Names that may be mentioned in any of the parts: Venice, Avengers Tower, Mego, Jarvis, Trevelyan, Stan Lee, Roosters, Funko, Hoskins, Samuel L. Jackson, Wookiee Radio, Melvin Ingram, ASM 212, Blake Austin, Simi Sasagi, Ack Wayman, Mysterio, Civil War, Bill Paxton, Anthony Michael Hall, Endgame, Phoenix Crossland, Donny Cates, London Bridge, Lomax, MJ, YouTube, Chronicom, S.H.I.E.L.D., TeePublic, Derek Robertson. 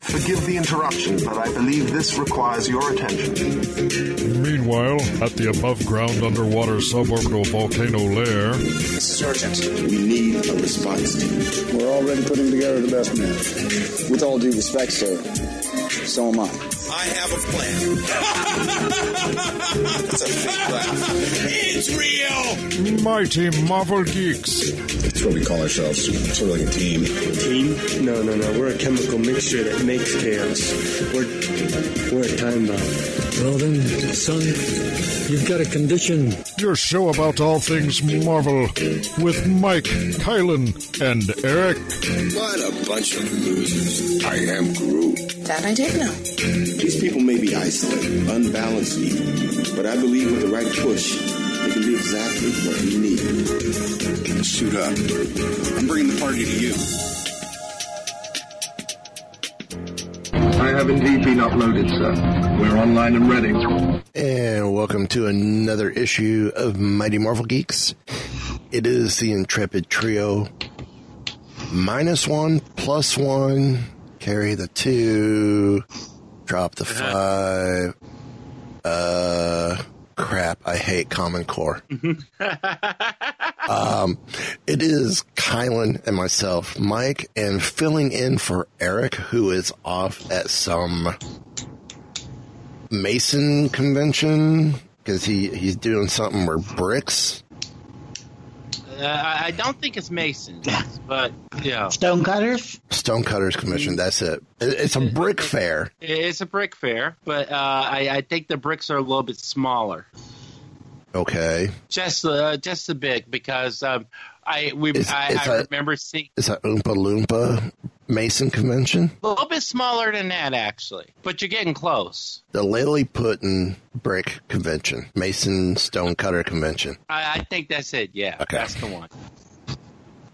Forgive the interruption, but I believe this requires your attention. Meanwhile, at the above-ground underwater suborbital volcano lair... Sergeant, we need a response team. We're already putting together the best man. With all due respect, sir, so am I. I have a plan. That's a fake laugh. It's real! Mighty Marvel Geeks. That's what we call ourselves. Sort of like a team. A team? No. We're a chemical mixture that makes chaos. We're a time bomb. Well then, son, you've got a condition. Your show about all things Marvel with Mike, Kylan, and Eric. What a bunch of losers. I am Guru. That I did know. These people may be isolated, unbalanced even, but I believe with the right push, they can do exactly what you need. Suit up. I'm bringing the party to you. I have indeed been uploaded, sir. We're online and ready. And welcome to another issue of Mighty Marvel Geeks. It is the Intrepid Trio. -1, +1, carry the 2, drop the 5. Crap, I hate Common Core. It is Kylan and myself, Mike, and filling in for Eric, who is off at some Mason convention because he's doing something with bricks. I don't think it's Masons, but yeah, Stonecutters Commission. That's it. It's a brick fair. It's a brick fair, but I think the bricks are a little bit smaller. Okay, just a bit because I remember seeing it's an Oompa Loompa Mason convention. A little bit smaller than that, actually, but you're getting close. The Lily Puddin Brick Convention, Mason Stonecutter Convention. I think that's it. Yeah, okay. That's the one.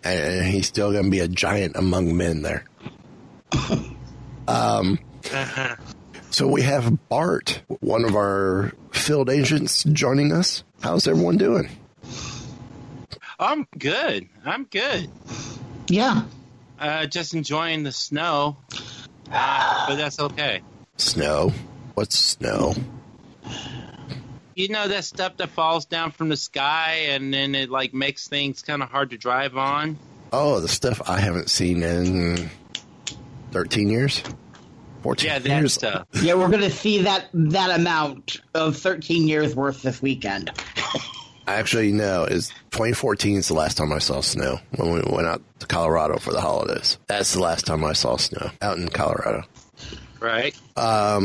And he's still going to be a giant among men there. So we have Bart, one of our field agents, joining us. How's everyone doing? I'm good. Yeah. Just enjoying the snow, but that's okay. Snow? What's snow? You know, that stuff that falls down from the sky and then it, like, makes things kind of hard to drive on. Oh, the stuff I haven't seen in 13 years? 14 years? Yeah, that stuff. Yeah, we're going to see that amount of 13 years worth this weekend. Actually, no. It's 2014 is the last time I saw snow when we went out to Colorado for the holidays. That's the last time I saw snow out in Colorado. Right. I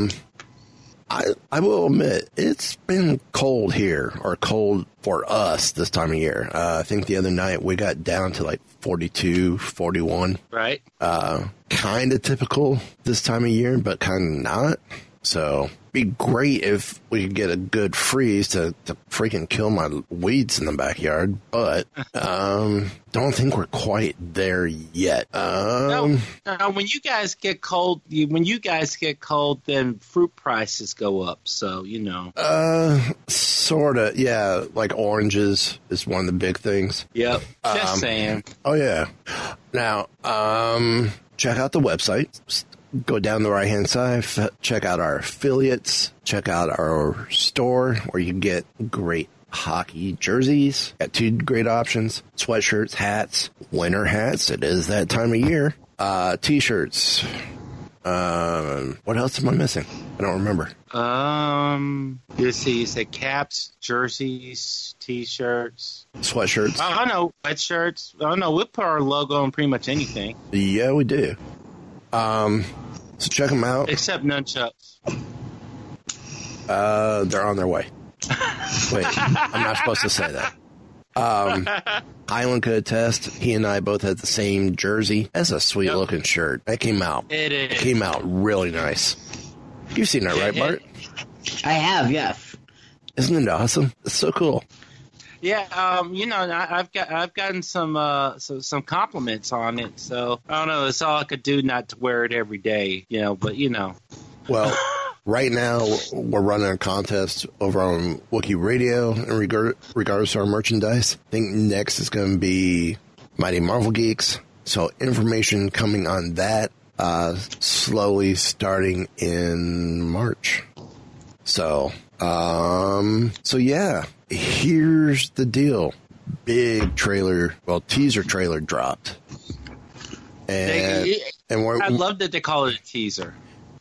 will admit it's been cold here, or cold for us this time of year. I think the other night we got down to like 42, 41. Right. Kind of typical this time of year, but kind of not. So it'd be great if we could get a good freeze to freaking kill my weeds in the backyard, but don't think we're quite there yet. No, when you guys get cold, then fruit prices go up, so you know. Sort of, yeah. Like oranges is one of the big things. Yep. Just saying. Oh yeah. Now, check out the website. Go down the right-hand side, check out our affiliates, check out our store where you get great hockey jerseys. Got 2 great options, sweatshirts, hats, winter hats. It is that time of year. T-shirts. What else am I missing? I don't remember. You said caps, jerseys, T-shirts. Sweatshirts. I know, sweatshirts. I don't know, we'll put our logo on pretty much anything. Yeah, we do. So check them out. Except nunchucks. They're on their way. Wait, I'm not supposed to say that. Island could attest. He and I both had the same jersey. That's a sweet looking shirt. That came out. It is. It came out really nice. You've seen that, right, Bart? I have, yes. Isn't it awesome? It's so cool. Yeah, you know, I've gotten some compliments on it, so I don't know. It's all I could do not to wear it every day, you know. But you know, well, right now we're running a contest over on Wookiee Radio in regards to our merchandise. I think next is going to be Mighty Marvel Geeks. So information coming on that slowly starting in March. So, yeah, here's the deal. Big trailer, well, teaser trailer dropped. And I love that they call it a teaser.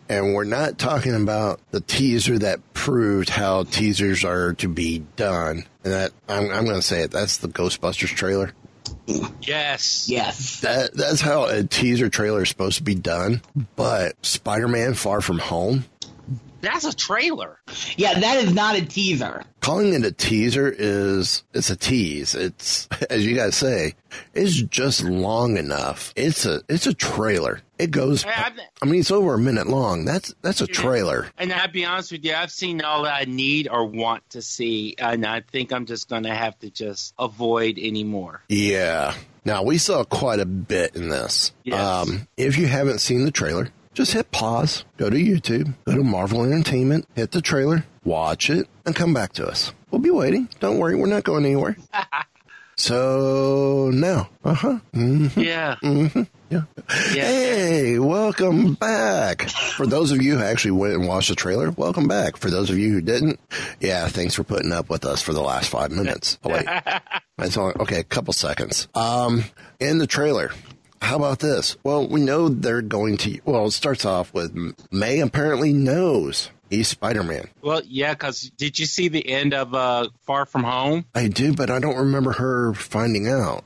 And we're not talking about the teaser that proved how teasers are to be done. And that I'm going to say it. That's the Ghostbusters trailer. Yes. That's how a teaser trailer is supposed to be done. But Spider-Man Far From Home, that's a trailer. Yeah, that is not a teaser. Calling it a teaser it's a tease. It's, as you guys say, it's just long enough. It's a trailer. It goes, it's over a minute long. That's a trailer. And I'll be honest with you, I've seen all that I need or want to see, and I think I'm just going to have to just avoid anymore. Yeah. Now, we saw quite a bit in this. Yes. If you haven't seen the trailer, just hit pause, go to YouTube, go to Marvel Entertainment, hit the trailer, watch it, and come back to us. We'll be waiting. Don't worry, we're not going anywhere. So, now. Uh-huh. Mm-hmm. Yeah. Mm-hmm. Yeah. Yeah. Hey, welcome back. For those of you who actually went and watched the trailer, welcome back. For those of you who didn't, yeah, thanks for putting up with us for the last 5 minutes. Oh, wait. That's only, okay, a couple seconds. In the trailer... How about this? Well, we know they're going to... Well, it starts off with May apparently knows he's Spider-Man. Well, yeah, because did you see the end of Far From Home? I do, but I don't remember her finding out.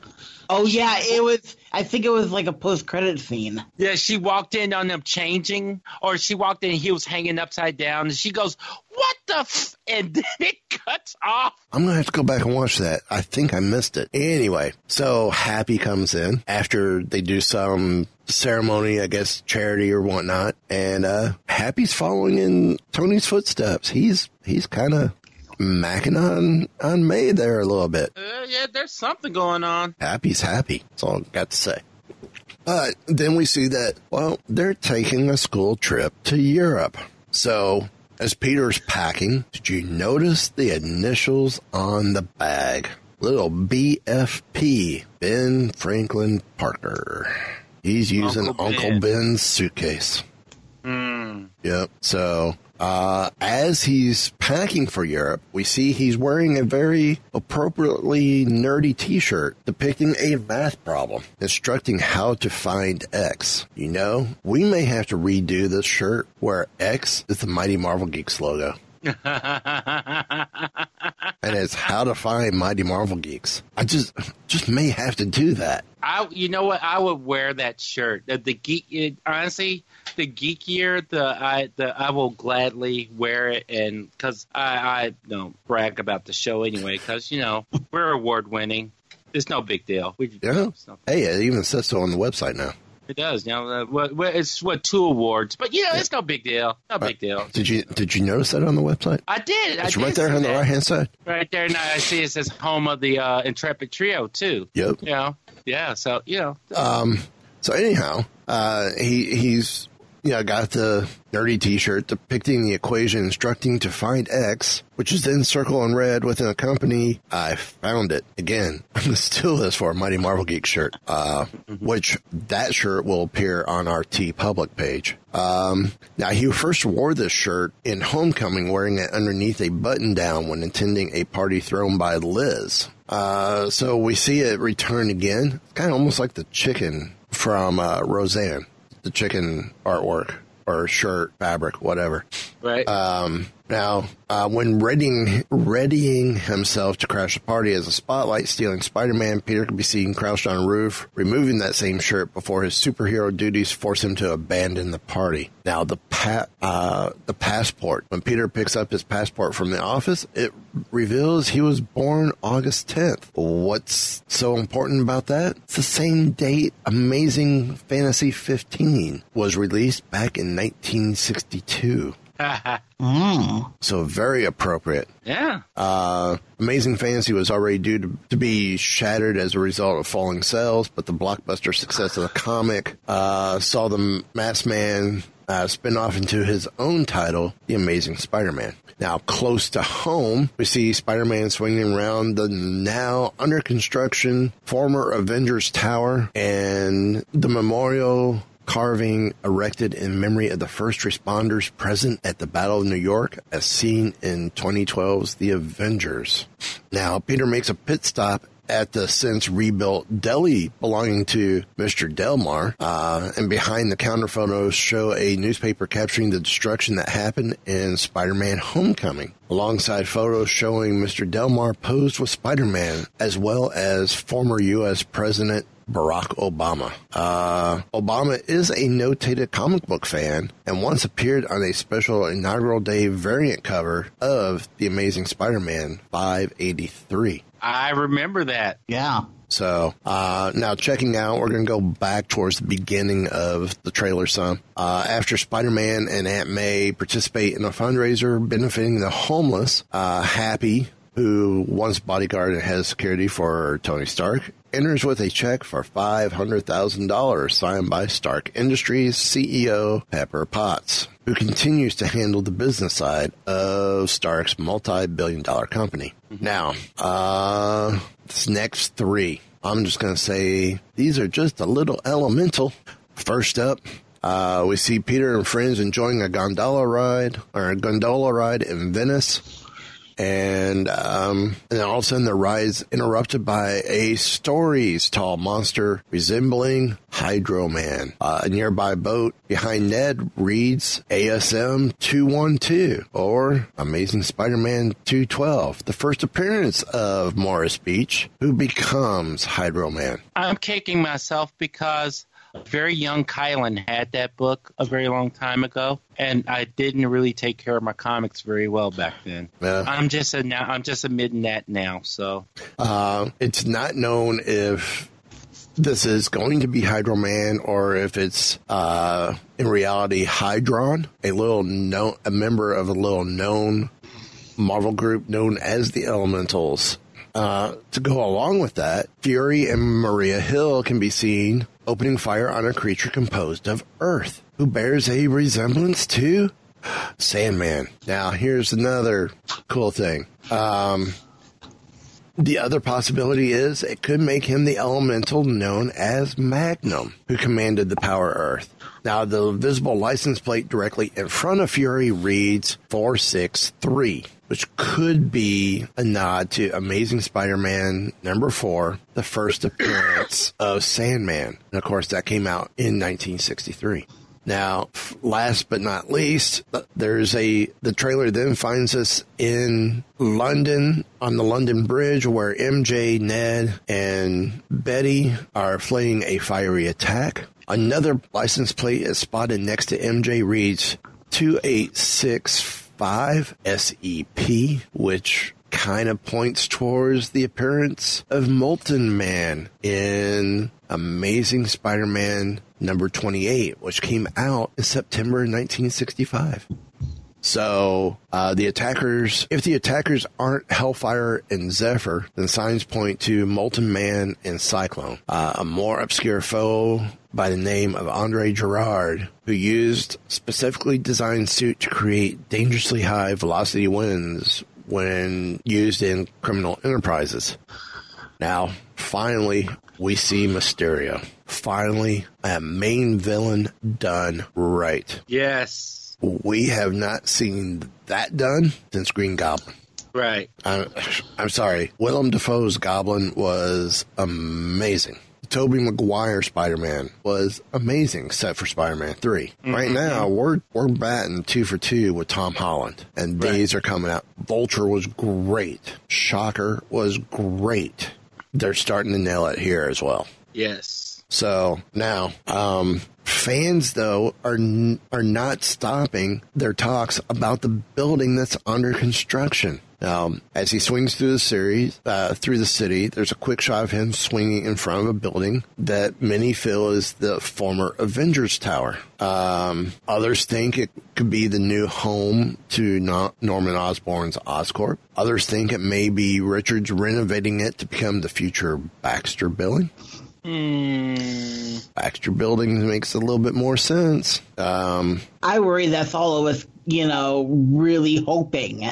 Oh, yeah, it was... I think it was like a post-credit scene. Yeah, she walked in on them changing, or she walked in and he was hanging upside down, and she goes, what the f... And then it cuts off. I'm going to have to go back and watch that. I think I missed it. Anyway, so Happy comes in after they do some ceremony, I guess, charity or whatnot, and Happy's following in Tony's footsteps. He's kind of... macking on May there a little bit. Yeah, there's something going on. Happy's happy. That's all I've got to say. But then we see that, well, they're taking a school trip to Europe. So as Peter's packing, did you notice the initials on the bag? Little BFP, Ben Franklin Parker. He's using Uncle Ben's suitcase. Mm. Yep, so... as he's packing for Europe, we see he's wearing a very appropriately nerdy t-shirt depicting a math problem, instructing how to find X. You know, we may have to redo this shirt where X is the Mighty Marvel Geeks logo. And it's how to find Mighty Marvel Geeks. I just may have to do that. You know what? I would wear that shirt. The geek, honestly, the geekier, I will gladly wear it, and because I don't brag about the show anyway, because you know we're award winning. It's no big deal. Hey, it even says so on the website now. It does. You know, it's two awards, but you know, it's no big deal. Did you notice that on the website? I did. It's right there on the right hand side. Right there, and I see it says home of the Intrepid Trio too. Yep. You know? Yeah. So you know. So anyhow, he's you know got the nerdy T-shirt depicting the equation instructing to find X, which is then circle in red with an accompany. I found it. Again, I'm going to steal this for a Mighty Marvel Geek shirt, which that shirt will appear on our TeePublic page. Now, he first wore this shirt in Homecoming, wearing it underneath a button-down when attending a party thrown by Liz. So we see it return again, kind of almost like the chicken from Roseanne, the chicken artwork. Or shirt, fabric, whatever. Right. Now, when readying himself to crash the party as a spotlight stealing Spider-Man, Peter can be seen crouched on a roof, removing that same shirt before his superhero duties force him to abandon the party. Now, the passport. When Peter picks up his passport from the office, it reveals he was born August 10th. What's so important about that? It's the same date Amazing Fantasy XV was released back in 1962. So very appropriate. Yeah. Amazing Fantasy was already due to be shattered as a result of falling sales, but the blockbuster success of the comic saw the Masked Man spin off into his own title, The Amazing Spider-Man. Now, close to home, we see Spider-Man swinging around the now under construction former Avengers Tower and the memorial carving erected in memory of the first responders present at the Battle of New York, as seen in 2012's The Avengers. Now, Peter makes a pit stop at the since-rebuilt deli belonging to Mr. Delmar, and behind the counter photos show a newspaper capturing the destruction that happened in Spider-Man Homecoming, alongside photos showing Mr. Delmar posed with Spider-Man, as well as former U.S. President Barack Obama. Obama is a noted comic book fan and once appeared on a special inaugural day variant cover of The Amazing Spider-Man 583. I remember that. Yeah. So, now checking out, we're going to go back towards the beginning of the trailer some. After Spider-Man and Aunt May participate in a fundraiser benefiting the homeless, Happy, who once bodyguard and head security for Tony Stark, enters with a check for $500,000 signed by Stark Industries CEO Pepper Potts, who continues to handle the business side of Stark's multi-billion-dollar company. Now, this next three, I'm just going to say these are just a little elemental. First up, we see Peter and friends enjoying a gondola ride in Venice. And all of a sudden, the ride's interrupted by a stories-tall monster resembling Hydro Man. A nearby boat behind Ned reads ASM 212, or Amazing Spider-Man 212, the first appearance of Morris Beach, who becomes Hydro Man. I'm kicking myself because a very young Kylan had that book a very long time ago, and I didn't really take care of my comics very well back then. Yeah. I'm just admitting that now. So it's not known if this is going to be Hydro Man or if it's in reality Hydron, a member of a little known Marvel group known as the Elementals. To go along with that, Fury and Maria Hill can be seen opening fire on a creature composed of Earth, who bears a resemblance to Sandman. Now, here's another cool thing. The other possibility is it could make him the elemental known as Magnum, who commanded the power Earth. Now, the visible license plate directly in front of Fury reads 463, which could be a nod to Amazing Spider-Man number 4, the first appearance of Sandman. And, of course, that came out in 1963. Now, last but not least, the trailer then finds us in London, on the London Bridge, where MJ, Ned, and Betty are fleeing a fiery attack. Another license plate is spotted next to MJ reads 2865 SEP, which kind of points towards the appearance of Molten Man in Amazing Spider-Man number 28, which came out in September 1965. So if the attackers aren't Hellfire and Zephyr, then signs point to Molten Man and Cyclone, a more obscure foe by the name of Andre Girard, who used specifically designed suit to create dangerously high velocity winds when used in criminal enterprises. Now, finally, we see Mysterio. Finally, a main villain done right. Yes. We have not seen that done since Green Goblin. Right. I'm sorry. Willem Dafoe's Goblin was amazing. Tobey Maguire Spider-Man was amazing, except for Spider-Man 3. Mm-hmm. Right now, we're batting 2 for 2 with Tom Holland, and these are coming out. Vulture was great. Shocker was great. They're starting to nail it here as well. Yes. So now, fans, though, are not stopping their talks about the building that's under construction. As he swings through the city, there's a quick shot of him swinging in front of a building that many feel is the former Avengers Tower. Others think it could be the new home to Norman Osborn's Oscorp. Others think it may be Richards renovating it to become the future Baxter Building. Baxter Building makes a little bit more sense. I worry that's all of us, really hoping.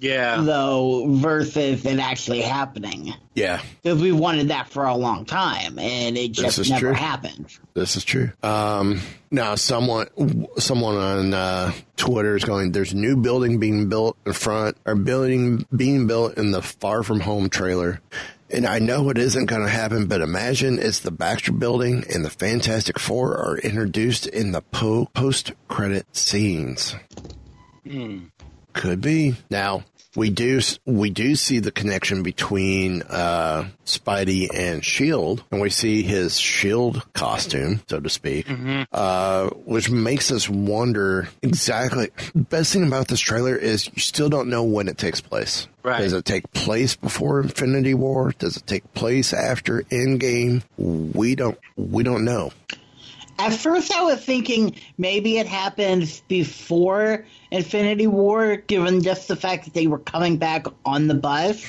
Yeah. Though, versus it actually happening. Yeah. Because we wanted that for a long time, and it just never happened. This is true. Now, someone on Twitter is going, there's a new building being built in front, or building being built in the Far From Home trailer. And I know it isn't going to happen, but imagine it's the Baxter Building and the Fantastic Four are introduced in the post-credit scenes. Could be. Now, we do see the connection between Spidey and S.H.I.E.L.D., and we see his S.H.I.E.L.D. costume, so to speak, which makes us wonder exactly. The best thing about this trailer is you still don't know when it takes place. Right. Does it take place before Infinity War? Does it take place after Endgame? We don't know. At first, I was thinking maybe it happened before Infinity War, given just the fact that they were coming back on the bus.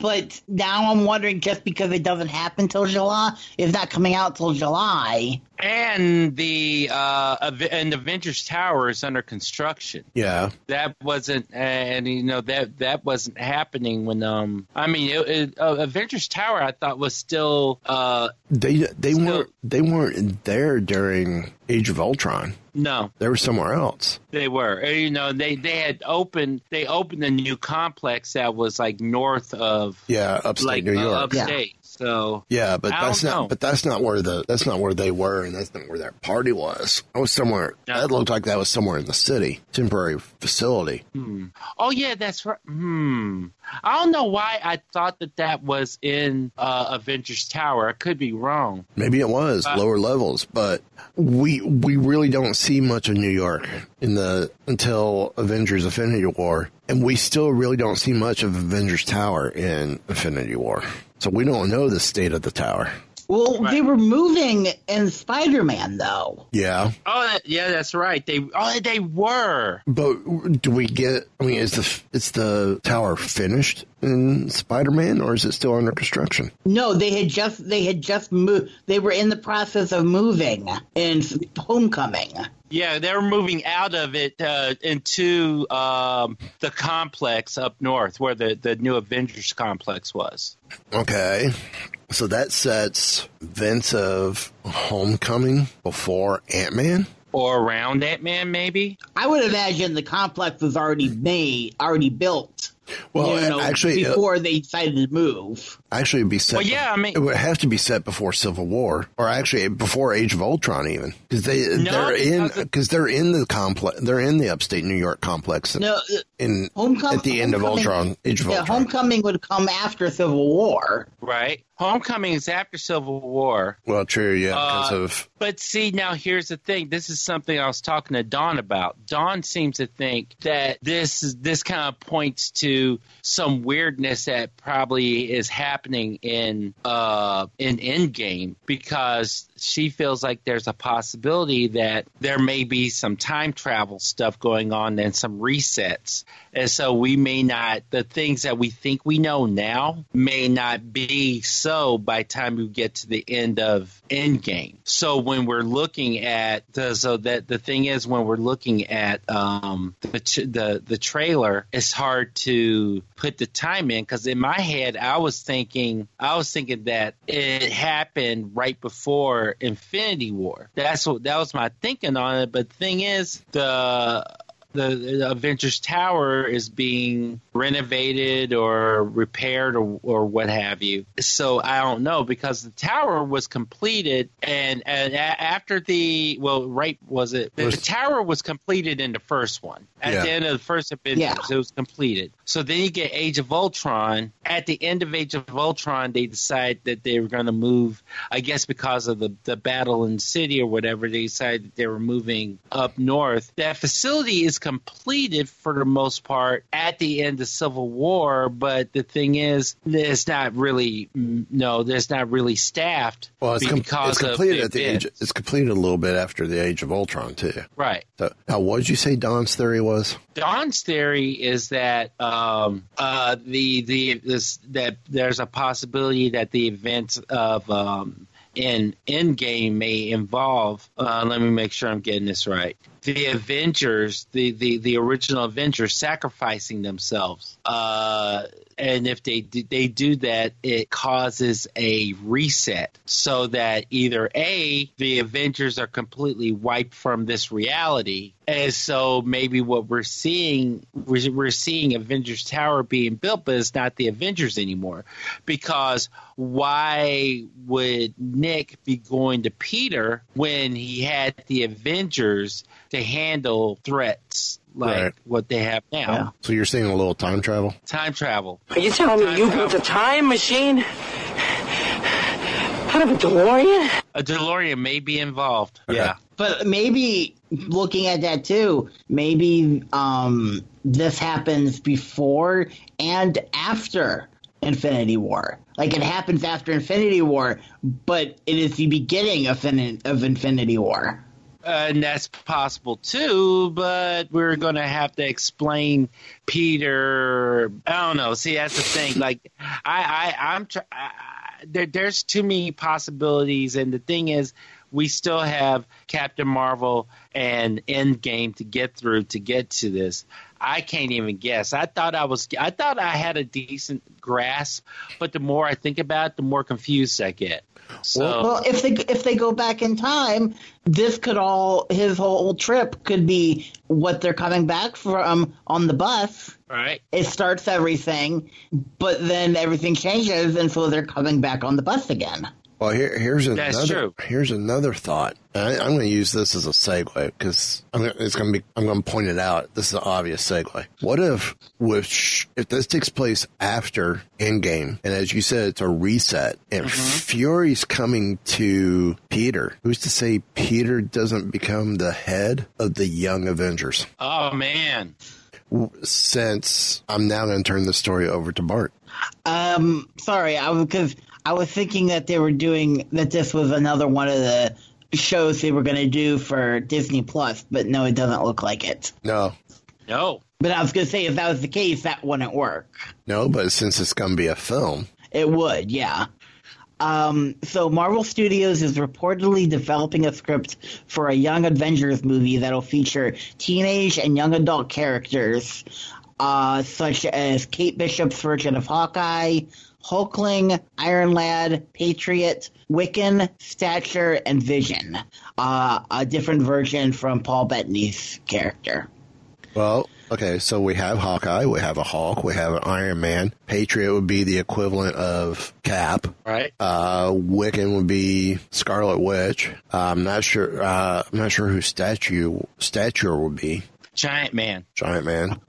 But now I'm wondering, just because it doesn't happen till July, it's not coming out till July. And the Avengers Tower is under construction. Yeah, that wasn't, and that wasn't happening when. Avengers Tower, I thought, was still. They weren't there during Age of Ultron. No, they were somewhere else. They were, they opened a new complex that was like north of upstate New York, upstate. Yeah. So but that's not where they were, and that's not where that party was. It was somewhere. No. That looked like that was somewhere in the city, temporary facility. Oh yeah, that's right. I don't know why I thought that was in Avengers Tower. I could be wrong. Maybe it was lower levels, but we really don't see much of New York until Avengers Infinity War, and we still really don't see much of Avengers Tower in Infinity War. So we don't know the state of the tower. Well, right. They were moving in Spider-Man, though. Yeah. Oh, yeah, that's right. They were. But do we get? I mean, is the tower finished in Spider-Man, or is it still under construction? No, they had just moved. They were in the process of moving in Homecoming. Yeah, they were moving out of it into the complex up north where the new Avengers complex was. Okay. So that sets events of Homecoming before Ant-Man? Or around Ant-Man, maybe? I would imagine the complex was already built. Well, actually, before they decided to move, actually, it'd be set. Well, yeah, it would have to be set before Civil War, or actually before Age of Ultron, even because they're in the upstate New York complex. Homecoming would come after Civil War, right? Homecoming is after Civil War. Well, true, yeah, because of. But see, now here's the thing. This is something I was talking to Dawn about. Dawn seems to think that this kind of points to some weirdness that probably is happening in Endgame, because she feels like there's a possibility that there may be some time travel stuff going on and some resets, and so we may not. The things that we think we know now may not be so. So by the time we get to the end of Endgame, when we're looking at the trailer, it's hard to put the time in, because in my head I was thinking that it happened right before Infinity War. That was my thinking on it. But the thing is, the Avengers Tower is being renovated or repaired or what have you. So I don't know, because the tower was completed and after the the tower was completed in the first one. At the end of the first Avengers, it was completed. So then you get Age of Ultron. At the end of Age of Ultron, they decide that they were going to move, I guess because of the battle in the city or whatever, they decided that they were moving up north. That facility is completed for the most part at the end of Civil War, but the thing is, it's not really staffed. Well, it's completed a little bit after the Age of Ultron too. Right. So, what did you say Don's theory was? Don's theory is that that there's a possibility that the events of in Endgame may involve. Let me make sure I'm getting this right. The Avengers, the original Avengers, sacrificing themselves, and if they do that, it causes a reset, so that either A, the Avengers are completely wiped from this reality, and so maybe what we're seeing Avengers Tower being built, but it's not the Avengers anymore, because why would Nick be going to Peter when he had the Avengers to handle threats like what they have now? Yeah. So you're seeing a little time travel? Time travel. Are you telling me you built a time machine out of a DeLorean? A DeLorean may be involved. Okay. Yeah. But maybe, looking at that too, maybe this happens before and after Infinity War. Like, it happens after Infinity War, but it is the beginning of Infinity War. And that's possible too, but we're going to have to explain Peter. I don't know. See, that's the thing. Like, there's too many possibilities, and the thing is, we still have Captain Marvel and Endgame to get through to get to this. I can't even guess. I thought I had a decent grasp, but the more I think about it, the more confused I get. So, well, if they go back in time, this could all his whole trip could be what they're coming back from on the bus. Right. It starts everything, but then everything changes, and so they're coming back on the bus again. Well, here's another thought. I'm going to use this as a segue because I'm going to point it out. This is an obvious segue. What if this takes place after Endgame, and as you said, it's a reset, and Fury's coming to Peter? Who's to say Peter doesn't become the head of the Young Avengers? Oh man! Since I'm now going to turn the story over to Bart. Sorry, because I was thinking that this was another one of the shows they were going to do for Disney Plus, but no, it doesn't look like it. No. But I was going to say, if that was the case, that wouldn't work. No, but since it's going to be a film, it would, yeah. So Marvel Studios is reportedly developing a script for a Young Avengers movie that'll feature teenage and young adult characters, such as Kate Bishop's version of Hawkeye, Hulkling, Iron Lad, Patriot, Wiccan, Stature, and Vision. A different version from Paul Bettany's character. Well, okay, so we have Hawkeye, we have a Hulk, we have an Iron Man. Patriot would be the equivalent of Cap. Right. Wiccan would be Scarlet Witch. I'm not sure who Stature would be. Giant Man.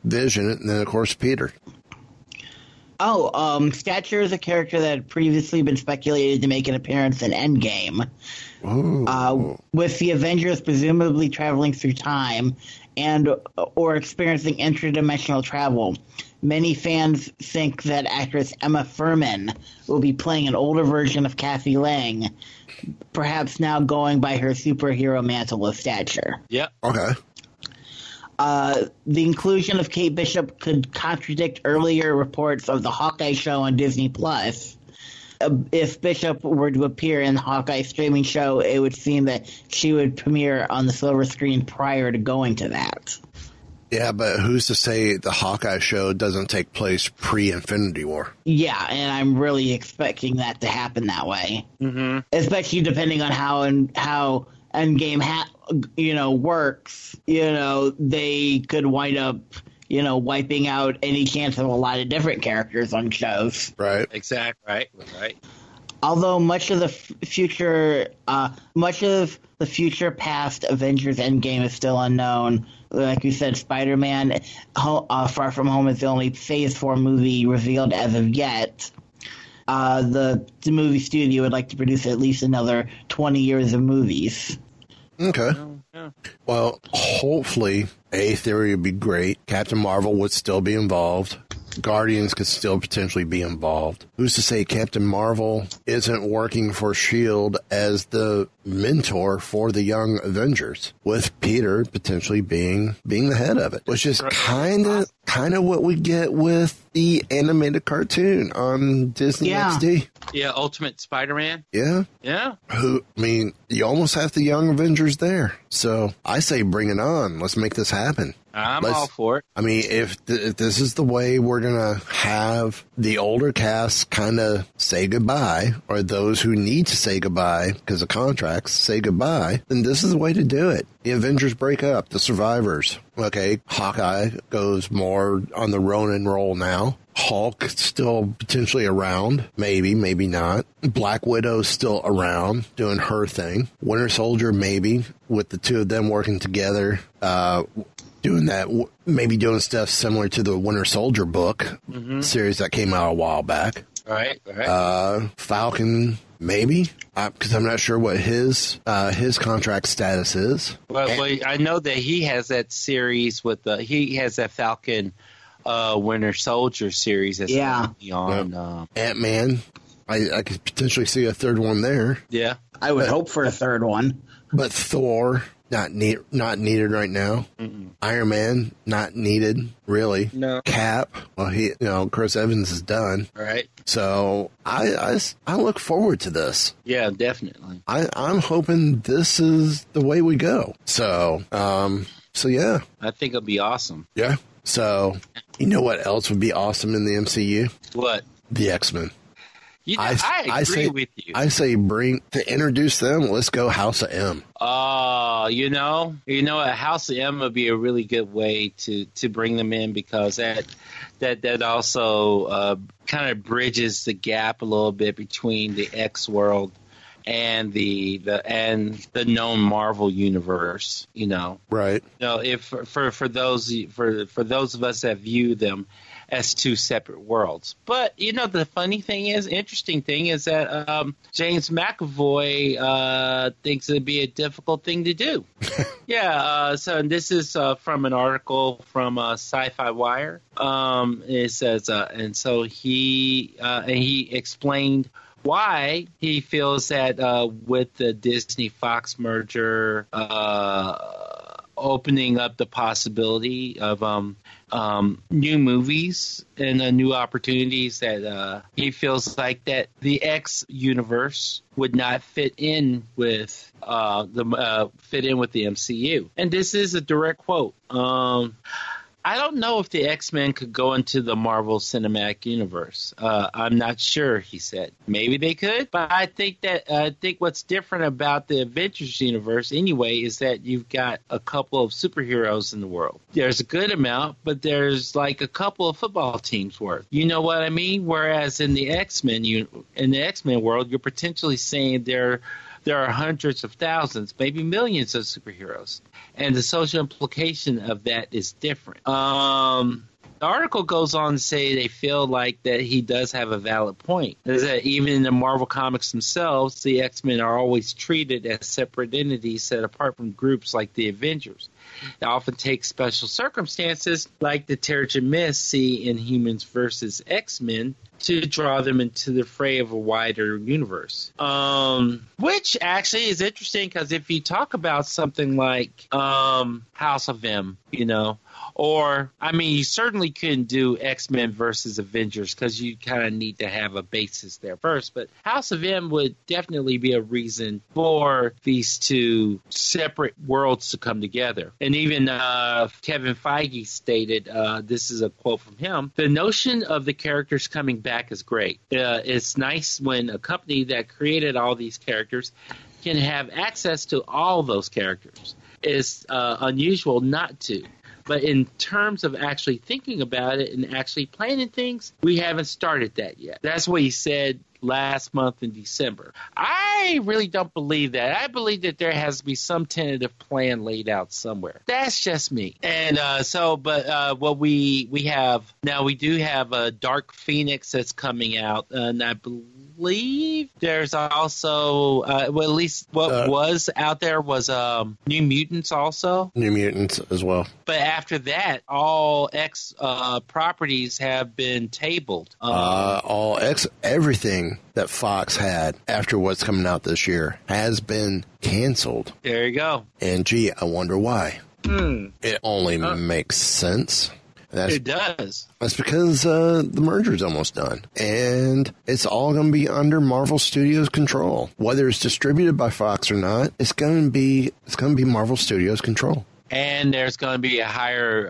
Vision, and then, of course, Peter. Oh, Stature is a character that had previously been speculated to make an appearance in Endgame, with the Avengers presumably traveling through time and or experiencing interdimensional travel. Many fans think that actress Emma Furman will be playing an older version of Cassie Lang, perhaps now going by her superhero mantle of Stature. Yep. Okay. The inclusion of Kate Bishop could contradict earlier reports of the Hawkeye show on Disney Plus. If Bishop were to appear in the Hawkeye streaming show, it would seem that she would premiere on the silver screen prior to going to that. Yeah, but who's to say the Hawkeye show doesn't take place pre-Infinity War? Yeah, and I'm really expecting that to happen that way, especially depending on how Endgame works. They could wind up, wiping out any chance of a lot of different characters on shows. Right. Exactly. Right. Although much of the future past Avengers Endgame is still unknown. Like you said, Spider-Man Far From Home is the only Phase 4 movie revealed as of yet. The movie studio would like to produce at least another 20 years of movies. Okay. Yeah. Well, hopefully, A-Theory would be great. Captain Marvel would still be involved. Guardians could still potentially be involved. Who's to say Captain Marvel isn't working for S.H.I.E.L.D. as the mentor for the young Avengers, with Peter potentially being the head of it, which is kind of what we get with the animated cartoon on Disney XD. Yeah, Ultimate Spider-Man. Yeah. Yeah. Who, I mean, you almost have the young Avengers there. So I say bring it on. Let's make this happen. I'm all for it. I mean, if this is the way we're going to have the older cast kind of say goodbye, or those who need to say goodbye because of contracts say goodbye, then this is the way to do it. The Avengers break up. The Survivors. Okay, Hawkeye goes more on the Ronin role now. Hulk still potentially around. Maybe, maybe not. Black Widow's still around doing her thing. Winter Soldier, maybe, with the two of them working together. Doing that, maybe doing stuff similar to the Winter Soldier book series that came out a while back. All right. Falcon, maybe, because I'm not sure what his contract status is. Well, I know that he has that series with he has that Falcon Winter Soldier series that's on Ant-Man. I could potentially see a third one there. Yeah, I would hope for a third one. But Thor. Not needed right now. Mm-mm. Iron Man, not needed, really. No. Cap, well, Chris Evans is done. All right. So I look forward to this. Yeah, definitely. I'm hoping this is the way we go. So, yeah. I think it'll be awesome. Yeah. So, you know what else would be awesome in the MCU? What? The X-Men. You know, I agree with you. I say introduce them. Let's go House of M. You know, a House of M would be a really good way to bring them in, because that also kind of bridges the gap a little bit between the X world and the known Marvel universe, you know. Right. You know, if for those of us that view them as two separate worlds. But, you know, the interesting thing is that James McAvoy thinks it'd be a difficult thing to do. So this is from an article from Sci-Fi Wire. It says, and so he explained why he feels that with the Disney-Fox merger opening up the possibility of new movies and new opportunities, that he feels like that the X universe would not fit in with the MCU. And this is a direct quote. I don't know if the X-Men could go into the Marvel Cinematic Universe. I'm not sure, he said. Maybe they could, but I think what's different about the Avengers universe anyway is that you've got a couple of superheroes in the world. There's a good amount, but there's like a couple of football teams worth. You know what I mean? Whereas in the X-Men world, you're potentially saying there are hundreds of thousands, maybe millions of superheroes. And the social implication of that is different. The article goes on to say they feel like that he does have a valid point. Is that even in the Marvel comics themselves, the X-Men are always treated as separate entities set apart from groups like the Avengers. It often takes special circumstances like the Terrigen Mist see in Humans versus X-Men to draw them into the fray of a wider universe. Which actually is interesting, because if you talk about something like House of M, you know, or, I mean, you certainly couldn't do X-Men versus Avengers, because you kind of need to have a basis there first. But House of M would definitely be a reason for these two separate worlds to come together. And even Kevin Feige stated, this is a quote from him, "The notion of the characters coming back is great. It's nice when a company that created all these characters can have access to all those characters. It's unusual not to. But in terms of actually thinking about it and actually planning things, we haven't started that yet." That's what he said last month in December. I really don't believe that. I believe that there has to be some tentative plan laid out somewhere. That's just me. And what we have now, we do have a Dark Phoenix that's coming out, and I believe believe there's also, well, at least what was out there was New Mutants also. New Mutants as well. But after that, all X properties have been tabled. All X, everything that Fox had after what's coming out this year has been canceled. There you go. And gee, I wonder why. It only makes sense. It does. That's because the merger's almost done. And it's all going to be under Marvel Studios control. Whether it's distributed by Fox or not, it's going to be Marvel Studios control. And there's going to be a higher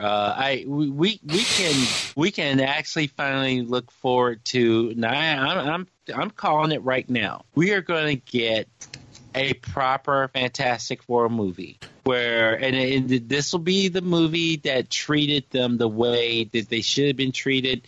we can actually finally look forward to I'm calling it right now. We are going to get a proper Fantastic Four movie. And this will be the movie that treated them the way that they should have been treated,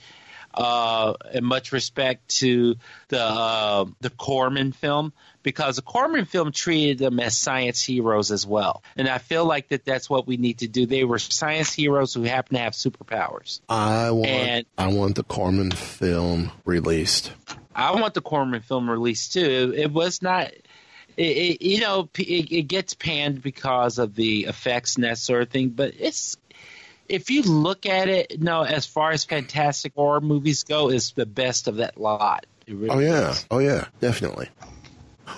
in much respect to the Corman film, because the Corman film treated them as science heroes as well. And I feel like that's what we need to do. They were science heroes who happen to have superpowers. I want the Corman film released. I want the Corman film released too. It was not... It gets panned because of the effects and that sort of thing, but if you look at it, no, as far as Fantastic Horror movies go, it's the best of that lot. It really is. Oh, yeah, definitely.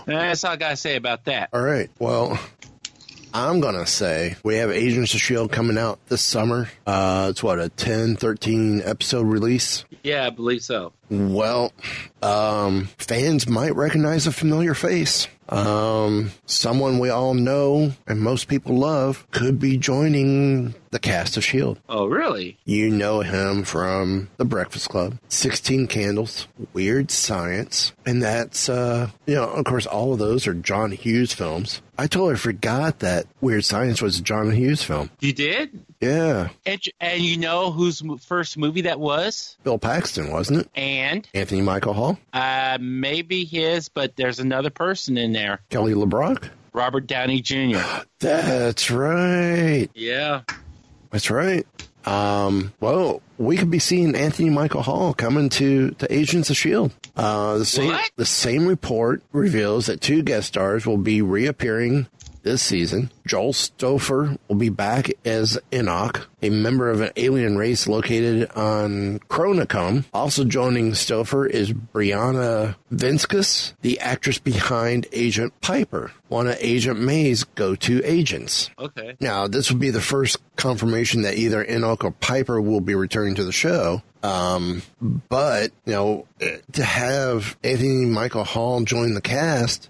And that's all I got to say about that. All right, well... I'm going to say we have Agents of S.H.I.E.L.D. coming out this summer. It's what, a 10, 13 episode release? Yeah, I believe so. Well, fans might recognize a familiar face. Someone we all know and most people love could be joining the cast of S.H.I.E.L.D. Oh, really? You know him from The Breakfast Club, 16 Candles, Weird Science, and that's, of course, all of those are John Hughes films. I totally forgot that Weird Science was a John Hughes film. You did? Yeah. And you know whose first movie that was? Bill Paxton, wasn't it? And? Anthony Michael Hall? Maybe his, but there's another person in there. Kelly LeBrock? Robert Downey Jr. That's right. Yeah. That's right. Well, we could be seeing Anthony Michael Hall coming to Agents of S.H.I.E.L.D. The same report reveals that two guest stars will be reappearing this season. Joel Stouffer will be back as Enoch, a member of an alien race located on Chronicom. Also joining Stouffer is Brianna Vinskus, the actress behind Agent Piper, one of Agent May's go-to agents. Okay. Now, this will be the first confirmation that either Enoch or Piper will be returning to the show. But, to have Anthony Michael Hall join the cast,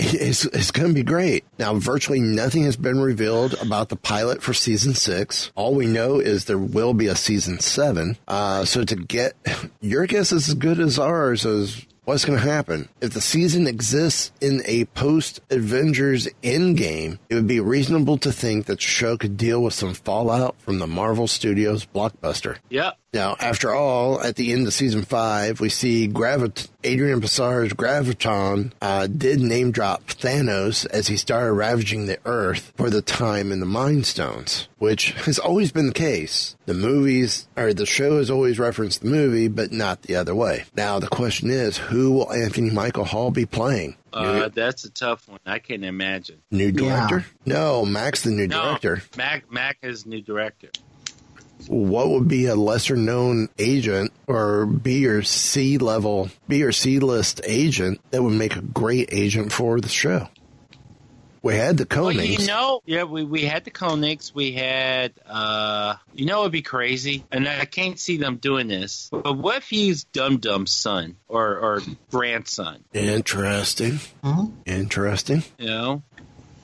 it's going to be great. Now, virtually nothing has been revealed about the pilot for Season 6. All we know is there will be a Season 7. So to get your guess is as good as ours is what's going to happen. If the season exists in a post-Avengers Endgame, it would be reasonable to think that the show could deal with some fallout from the Marvel Studios blockbuster. Yep. Now, after all, at the end of Season 5, we see Adrian Passare's Graviton did name-drop Thanos as he started ravaging the Earth for the time in the Mind Stones, which has always been the case. The show has always referenced the movie, but not the other way. Now, the question is, who will Anthony Michael Hall be playing? That's a tough one. I can't imagine. New director? Yeah. No, Mac's the new director. Mac is new director. What would be a lesser-known agent or B or C-list agent that would make a great agent for the show? We had the Koenigs. Well, we had the Koenigs. We had, it would be crazy, and I can't see them doing this, but what if he's Dum Dum's son or grandson? Interesting. Huh? Interesting.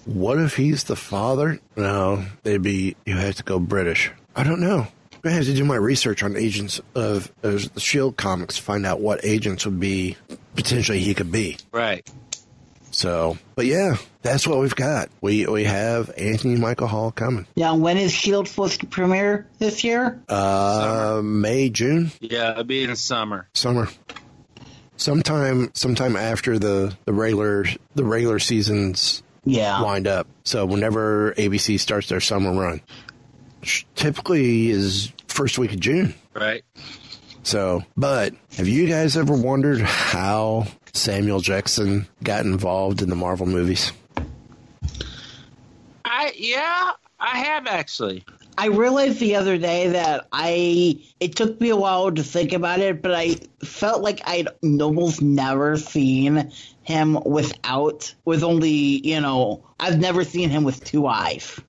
What if he's the father? No, you have to go British. I don't know. I have to do my research on Agents of the S.H.I.E.L.D. comics to find out what agents would be potentially he could be. Right. So, but yeah, that's what we've got. We have Anthony Michael Hall coming. Now, when is S.H.I.E.L.D. supposed to premiere this year? May, June. Yeah, it'll be in the summer. Sometime after the regular seasons wind up. So whenever ABC starts their summer run. Which typically is first week of June. Right. So, but have you guys ever wondered how Samuel Jackson got involved in the Marvel movies? I have actually. I realized the other day that it took me a while to think about it, but I felt like I'd almost never seen him I've never seen him with two eyes.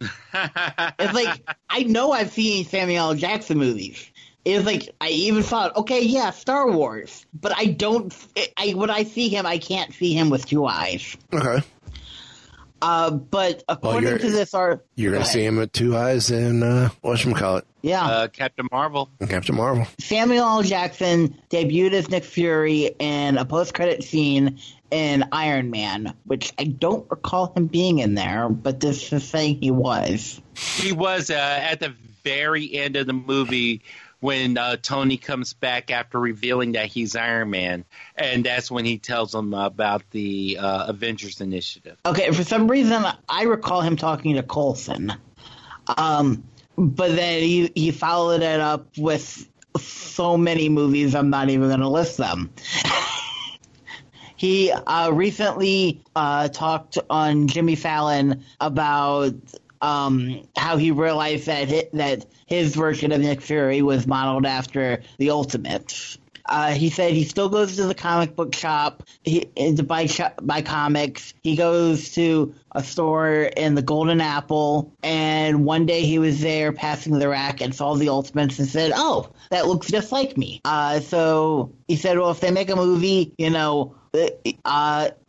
It's like, I know I've seen Samuel L. Jackson movies. It's like, I even thought, okay, yeah, Star Wars, but when I see him, I can't see him with two eyes. Okay. But according to this article, you're going to see him with two eyes in whatchamacallit? Yeah. Captain Marvel. Captain Marvel. Samuel L. Jackson debuted as Nick Fury in a post-credit scene in Iron Man, which I don't recall him being in there, but this is saying he was. He was at the very end of the movie when Tony comes back after revealing that he's Iron Man, and that's when he tells them about the Avengers Initiative. Okay, for some reason, I recall him talking to Coulson. But then he followed it up with so many movies, I'm not even going to list them. He recently talked on Jimmy Fallon about how he realized that his version of Nick Fury was modeled after the Ultimates. He said he still goes to the comic book shop to buy comics. He goes to a store in the Golden Apple, and one day he was there passing the rack and saw the Ultimates and said, "Oh, that looks just like me." So he said, "Well, if they make a movie, it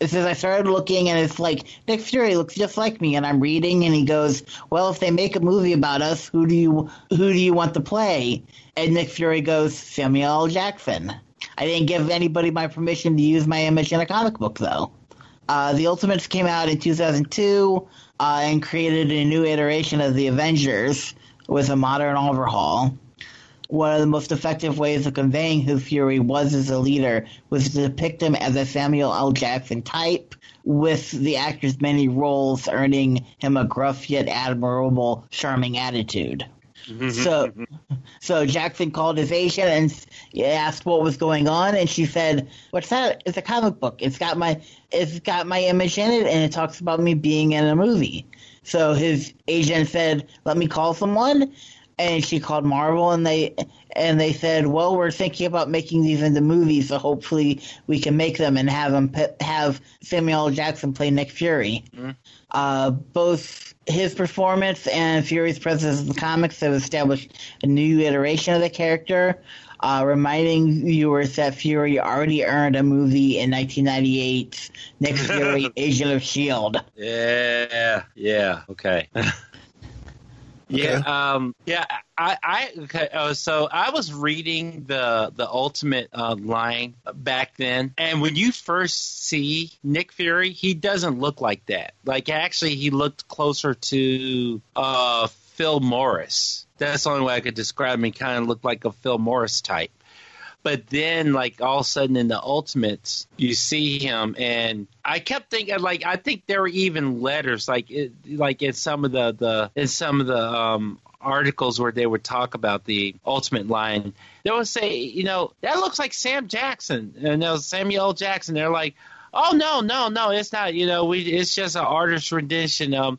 says I started looking and it's like Nick Fury looks just like me," and I'm reading and he goes, "Well, if they make a movie about us, who do you want to play?" And Nick Fury goes, "Samuel L. Jackson. I didn't give anybody my permission to use my image in a comic book though." The Ultimates came out in 2002 and created a new iteration of the Avengers with a modern overhaul. One of the most effective ways of conveying who Fury was as a leader was to depict him as a Samuel L. Jackson type, with the actor's many roles earning him a gruff yet admirable, charming attitude. So Jackson called his agent and asked what was going on, and she said, "What's that? It's a comic book. It's got my image in it, and it talks about me being in a movie." So his agent said, "Let me call someone." And she called Marvel, and they said, "Well, we're thinking about making these into movies, so hopefully we can make them and have Samuel L. Jackson play Nick Fury." Mm-hmm. Both his performance and Fury's presence in the comics have established a new iteration of the character, reminding viewers that Fury already earned a movie in 1998's Nick Fury, Agent of S.H.I.E.L.D. Yeah, okay. Okay. So I was reading the Ultimate line back then, and when you first see Nick Fury, he doesn't look like that. Like, actually, he looked closer to Phil Morris. That's the only way I could describe him. He kind of looked like a Phil Morris type. But then, like, all of a sudden in the Ultimates, you see him, and I kept thinking, like, I think there were even letters, like in some of the articles where they would talk about the Ultimate line, they would say, "That looks like Sam Jackson," and it was Samuel L. Jackson. They're like, "Oh, no, it's not. It's just an artist's rendition.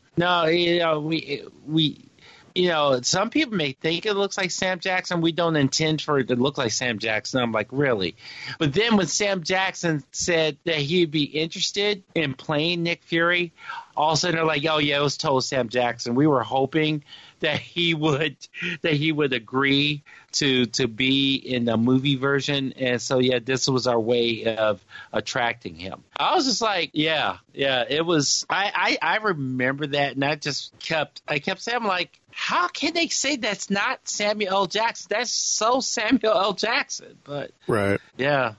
Some people may think it looks like Sam Jackson. We don't intend for it to look like Sam Jackson." I'm like, really? But then when Sam Jackson said that he'd be interested in playing Nick Fury, all of a sudden they're like, "Oh, yeah, it was total Sam Jackson. We were hoping that he would agree to be in the movie version." And so, yeah, this was our way of attracting him. I was just like, yeah, it was. I remember that, and I kept saying, I'm like, how can they say that's not Samuel L. Jackson? That's so Samuel L. Jackson. But right, yeah,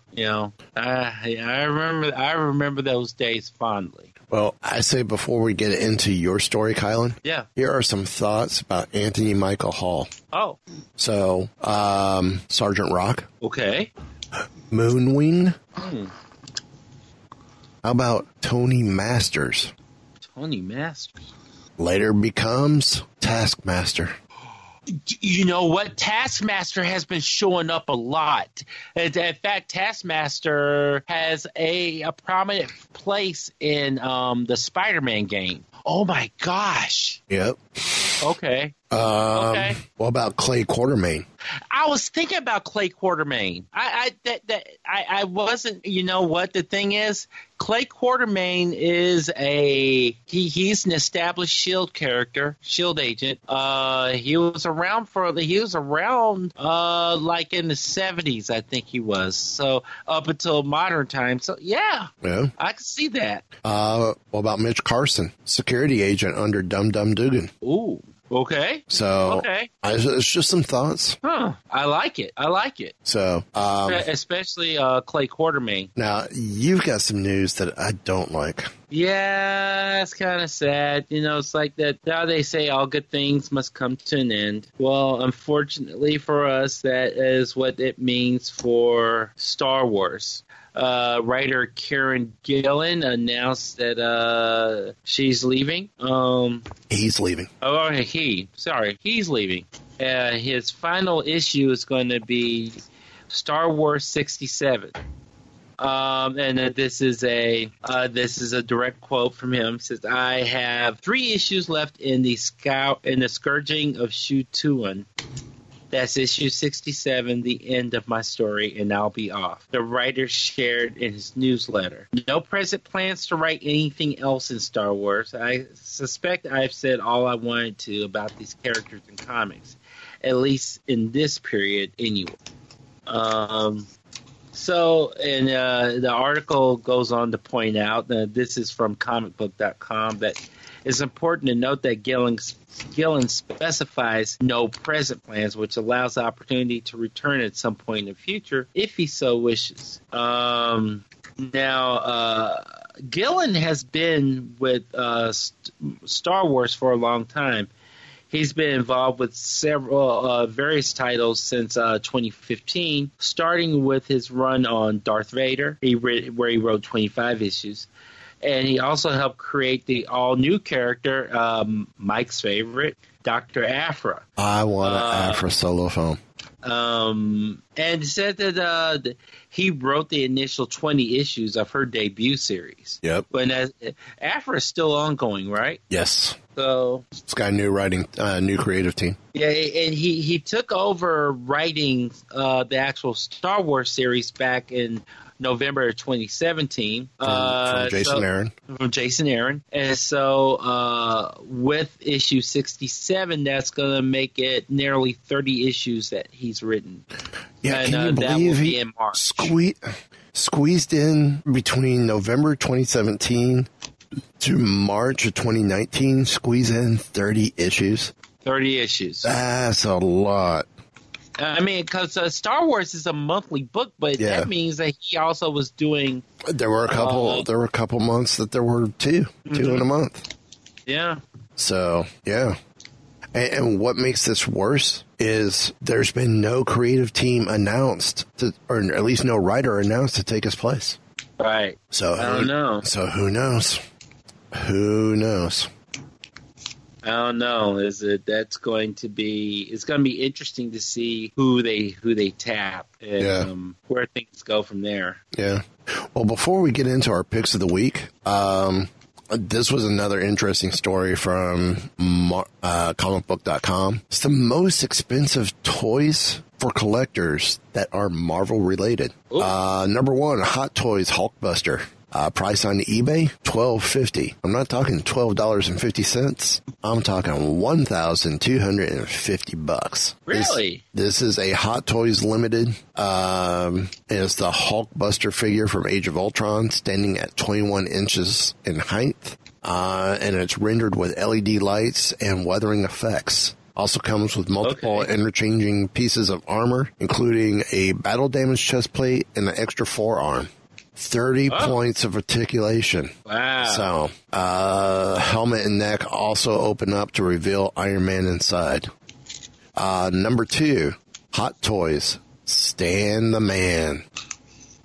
I remember those days fondly. Well, I say before we get into your story, Kylan, yeah, here are some thoughts about Anthony Michael Hall. Oh. So, Sergeant Rock. Okay. Moonwing. How about Tony Masters? Later becomes Taskmaster. you know what? Taskmaster has been showing up a lot. In fact, Taskmaster has a prominent place in the Spider-Man game. Oh, my gosh. Yep. Okay. Okay. What about Clay Quartermain? I was thinking about Clay Quartermain. I wasn't. You know what the thing is? Clay Quartermain is he's an established S.H.I.E.L.D. character, S.H.I.E.L.D. agent. He was around like in the 70s, I think he was. So up until modern times. So yeah, I could see that. What about Mitch Carson, security agent under Dum Dum Dugan? Ooh. Okay. So okay. It's just some thoughts. Huh. I like it. So especially Clay Quartermain. Now, you've got some news that I don't like. Yeah, it's kind of sad. You know, it's like that. Now they say all good things must come to an end. Well, unfortunately for us, that is what it means for Star Wars. Writer Karen Gillan announced that she's leaving. He's leaving. Oh, he's leaving. His final issue is going to be Star Wars 67. And this is a direct quote from him. It says, "I have 3 issues left in the scourging of Shu-Tuan. That's issue 67, the end of my story, and I'll be off." The writer shared in his newsletter. "No present plans to write anything else in Star Wars. I suspect I've said all I wanted to about these characters in comics, at least in this period anyway." So, and the article goes on to point out, this is from comicbook.com, that it's important to note that Gillen specifies no present plans, which allows the opportunity to return at some point in the future if he so wishes. Gillen has been with Star Wars for a long time. He's been involved with several various titles since 2015, starting with his run on Darth Vader, where he wrote 25 issues. And he also helped create the all-new character, Mike's favorite, Dr. Aphra. I want an Aphra solo film. And said that he wrote the initial 20 issues of her debut series. Yep. When Aphra is still ongoing, right? Yes. So it's got a new writing, new creative team. Yeah, and he took over writing the actual Star Wars series back in November of 2017 from Jason Aaron. And so with issue 67, that's going to make it nearly 30 issues that he's written. Yeah, and, can you believe that will be in March. Squeezed in between November 2017 to March of 2019, squeeze in 30 issues. 30 issues. That's a lot. I mean, because Star Wars is a monthly book, but that means that he also was doing. There were a couple. There were a couple months that there were two in a month. Yeah. So yeah, and what makes this worse is there's been no creative team announced, or at least no writer announced to take his place. Right. So I don't know. So who knows? Who knows? I don't know. It's going to be interesting to see who they tap and where things go from there. Yeah. Well, before we get into our picks of the week, this was another interesting story from comicbook.com. It's the most expensive toys for collectors that are Marvel related. Number one, Hot Toys Hulkbuster. Price on eBay, $12.50. I'm not talking $12.50. I'm talking $1,250. Really? This is a Hot Toys Limited. It's the Hulkbuster figure from Age of Ultron, standing at 21 inches in height. And it's rendered with LED lights and weathering effects. Also comes with multiple interchanging pieces of armor, including a battle-damaged chest plate and an extra forearm. 30 points of articulation. Wow. So, helmet and neck also open up to reveal Iron Man inside. Number two, Hot Toys, Stan the Man.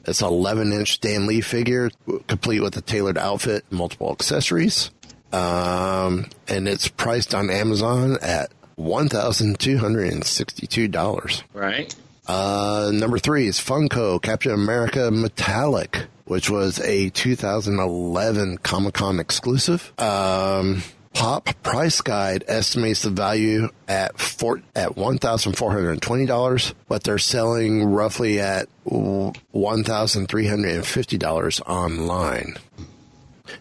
It's an 11-inch Stan Lee figure, complete with a tailored outfit and multiple accessories. And it's priced on Amazon at $1,262. Right. Number three is Funko Captain America Metallic, which was a 2011 Comic-Con exclusive. Pop Price Guide estimates the value at $1,420, but they're selling roughly at $1,350 online.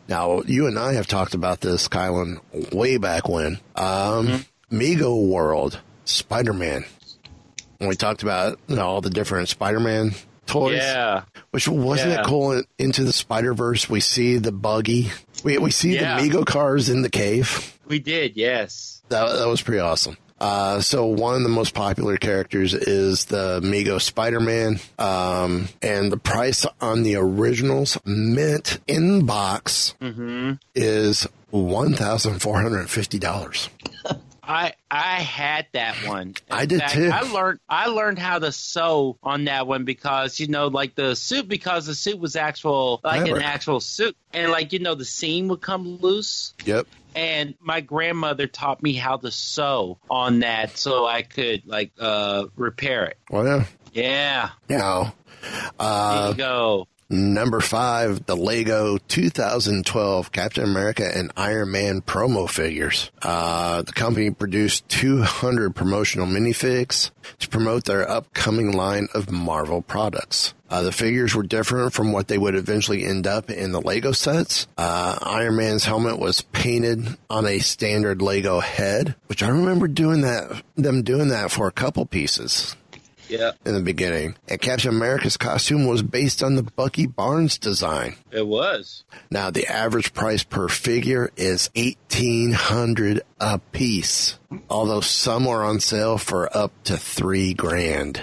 Now, you and I have talked about this, Kylan, way back when. Mego World, Spider-Man. When we talked about, you know, all the different Spider-Man toys. Yeah. Which wasn't it cool? Into the Spider-Verse, we see the buggy. We see the Mego cars in the cave. We did, yes. That was pretty awesome. So one of the most popular characters is the Mego Spider-Man. And the price on the originals mint in box is $1,450. I had that one. In fact, I did too. I learned how to sew on that one because, you know, like the suit, because the suit was an actual suit. And like, you know, the seam would come loose. Yep. And my grandmother taught me how to sew on that so I could like repair it. Oh, yeah. Yeah. Yeah. There you go. Number five, the Lego 2012 Captain America and Iron Man promo figures. The company produced 200 promotional minifigs to promote their upcoming line of Marvel products. The figures were different from what they would eventually end up in the Lego sets. Iron Man's helmet was painted on a standard Lego head, which I remember them doing that for a couple pieces. Yeah. In the beginning. And Captain America's costume was based on the Bucky Barnes design. It was. Now, the average price per figure is $1,800 a piece, although some are on sale for up to $3,000.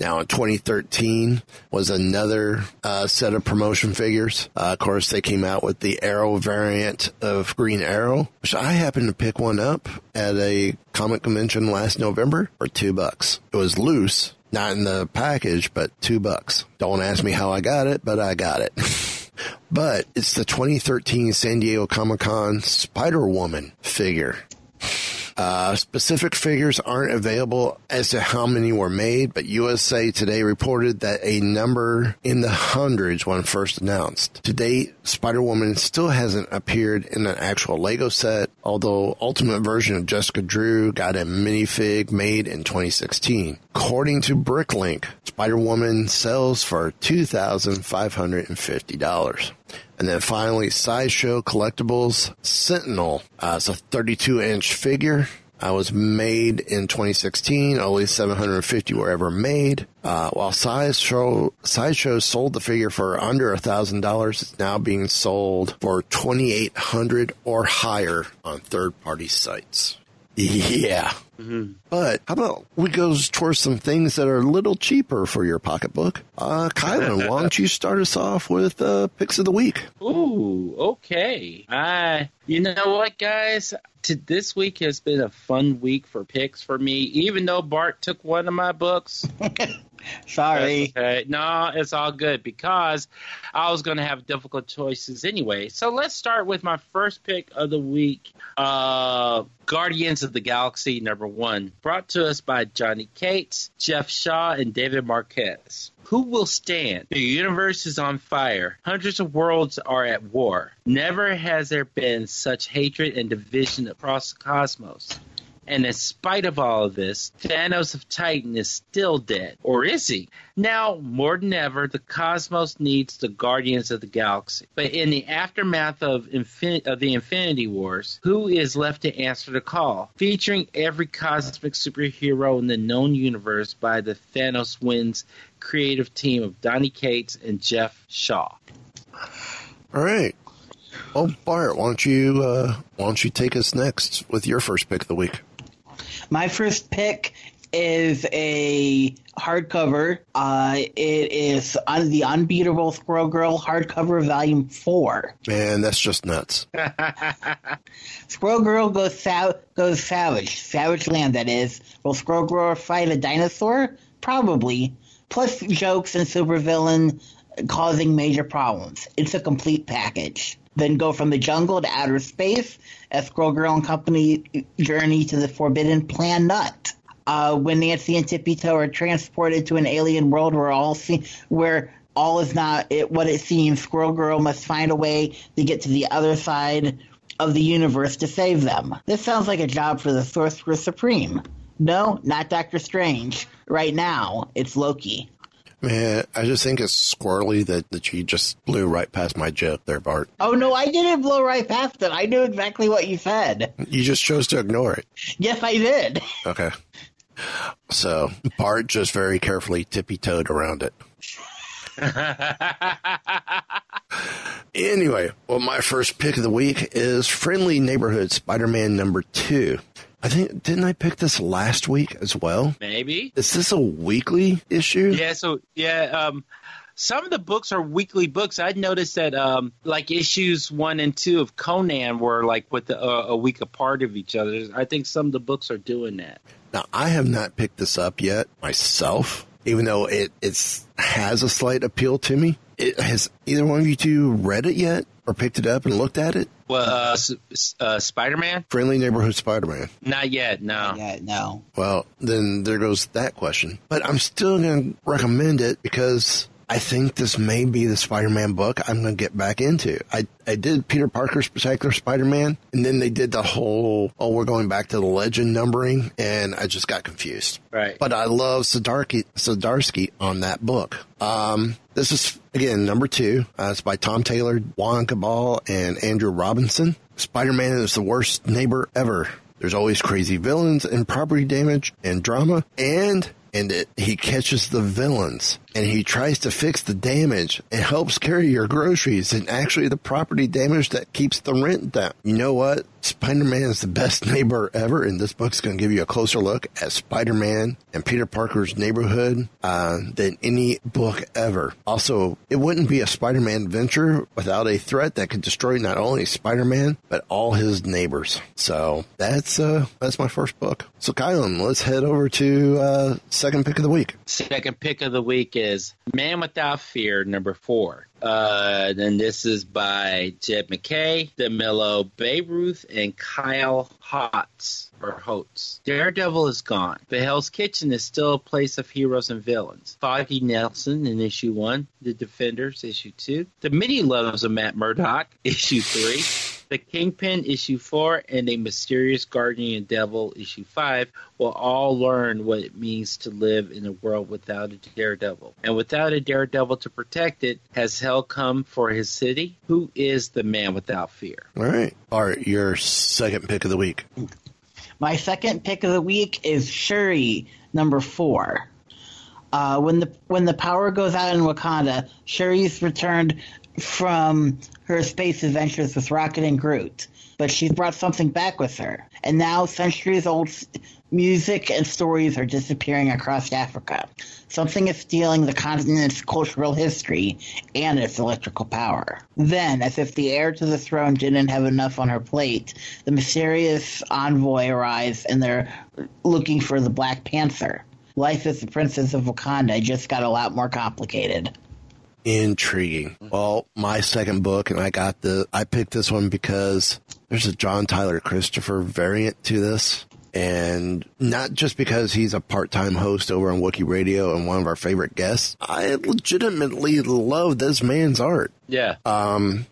Now, in 2013 was another set of promotion figures. Of course, they came out with the Arrow variant of Green Arrow, which I happened to pick one up at a comic convention last November for $2. It was loose, not in the package, but $2. Don't ask me how I got it, but I got it. But it's the 2013 San Diego Comic-Con Spider-Woman figure. Specific figures aren't available as to how many were made, but USA Today reported that a number in the hundreds when first announced. To date, Spider-Woman still hasn't appeared in an actual Lego set, although Ultimate version of Jessica Drew got a minifig made in 2016. According to Bricklink, Spider-Woman sells for $2,550. And then finally, Sideshow Collectibles Sentinel. It's a 32-inch figure. Was made in 2016. Only 750 were ever made. While Sideshow sold the figure for under $1,000, it's now being sold for $2,800 or higher on third-party sites. Yeah. Mm-hmm. But how about we go towards some things that are a little cheaper for your pocketbook? Kylan, why don't you start us off with Picks of the Week? Ooh, okay. You know what, guys? This week has been a fun week for picks for me, even though Bart took one of my books. Sorry. Okay. No, it's all good because I was going to have difficult choices anyway. So let's start with my first pick of the week, Guardians of the Galaxy number 1, brought to us by Johnny Cates, Jeff Shaw, and David Marquez. Who will stand? The universe is on fire. Hundreds of worlds are at war. Never has there been such hatred and division across the cosmos. And in spite of all of this, Thanos of Titan is still dead. Or is he? Now, more than ever, the cosmos needs the Guardians of the Galaxy. But in the aftermath of the Infinity Wars, who is left to answer the call? Featuring every cosmic superhero in the known universe by the Thanos Wins creative team of Donny Cates and Jeff Shaw. All right. Well, Bart, why don't you take us next with your first pick of the week? My first pick is a hardcover. It is on the Unbeatable Squirrel Girl hardcover volume 4. Man, that's just nuts. Squirrel Girl goes savage land. That is, will Squirrel Girl fight a dinosaur? Probably. Plus jokes and supervillain causing major problems. It's a complete package. then go from the jungle to outer space as Squirrel Girl and company journey to the forbidden planet. When Nancy and Tippy Toe are transported to an alien world where all is not what it seems, Squirrel Girl must find a way to get to the other side of the universe to save them. This sounds like a job for the Sorcerer Supreme. No, not Doctor Strange. Right now, it's Loki. Man, I just think it's squirrely that you just blew right past my joke there, Bart. Oh, no, I didn't blow right past it. I knew exactly what you said. You just chose to ignore it. Yes, I did. Okay. So, Bart just very carefully tippy-toed around it. Anyway, well, my first pick of the week is Friendly Neighborhood Spider-Man number 2. I think, didn't I pick this last week as well? Maybe. Is this a weekly issue? Yeah, some of the books are weekly books. I'd noticed that, like, issues 1 and 2 of Conan were, like, with a week apart of each other. I think some of the books are doing that. Now, I have not picked this up yet myself, even though it has a slight appeal to me. Has either one of you two read it yet or picked it up and looked at it? Well, Spider-Man? Friendly Neighborhood Spider-Man. Not yet, no. Not yet, no. Well, then there goes that question. But I'm still going to recommend it because I think this may be the Spider-Man book I'm going to get back into. I did Peter Parker's particular Spider-Man, and then they did the whole, we're going back to the legend numbering, and I just got confused. Right. But I love Sadarsky on that book. This is, again, number 2. It's by Tom Taylor, Juan Cabal, and Andrew Robinson. Spider-Man is the worst neighbor ever. There's always crazy villains and property damage and drama, and he catches the villains, and he tries to fix the damage and helps carry your groceries and actually the property damage that keeps the rent down. You know what? Spider-Man is the best neighbor ever, and this book's going to give you a closer look at Spider-Man and Peter Parker's neighborhood than any book ever. Also, it wouldn't be a Spider-Man adventure without a threat that could destroy not only Spider-Man, but all his neighbors. So that's my first book. So, Kylan, let's head over to second pick of the week. Second pick of the week is Man Without Fear, number 4. Then this is by Jed McKay, DeMillo Bayreuth, and Kyle Hotz. Daredevil is gone. The Hell's Kitchen is still a place of heroes and villains. Foggy Nelson in issue 1. The Defenders, issue 2. The Mini Loves of Matt Murdock, issue 3. The Kingpin, issue 4, and A Mysterious Guardian Devil, issue 5, will all learn what it means to live in a world without a daredevil. And without a daredevil to protect it, has hell come for his city? Who is the man without fear? All right. Art, your second pick of the week. My second pick of the week is Shuri, number 4. When the power goes out in Wakanda, Shuri's returned from her space adventures with Rocket and Groot, but she's brought something back with her. And now centuries-old music and stories are disappearing across Africa. Something is stealing the continent's cultural history and its electrical power. Then, as if the heir to the throne didn't have enough on her plate, the mysterious envoy arrives and they're looking for the Black Panther. Life as the Princess of Wakanda just got a lot more complicated. Intriguing. Well, my second book, and I picked this one because there's a John Tyler Christopher variant to this, and not just because he's a part-time host over on Wookiee Radio and one of our favorite guests. I legitimately love this man's art. Yeah.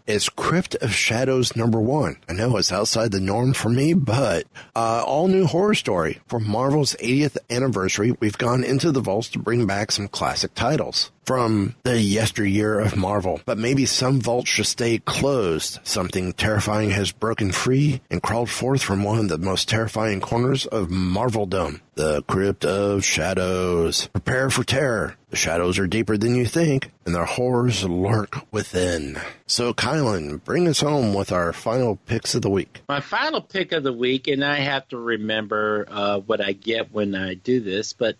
It's Crypt of Shadows number 1. I know it's outside the norm for me, but all-new horror story. For Marvel's 80th anniversary, we've gone into the vaults to bring back some classic titles from the yesteryear of Marvel. But maybe some vaults should stay closed. Something terrifying has broken free and crawled forth from one of the most terrifying corners of Marveldom. The Crypt of Shadows. Prepare for terror. The shadows are deeper than you think, and their horrors lurk within. So, Kylan, bring us home with our final picks of the week. My final pick of the week, and I have to remember what I get when I do this, but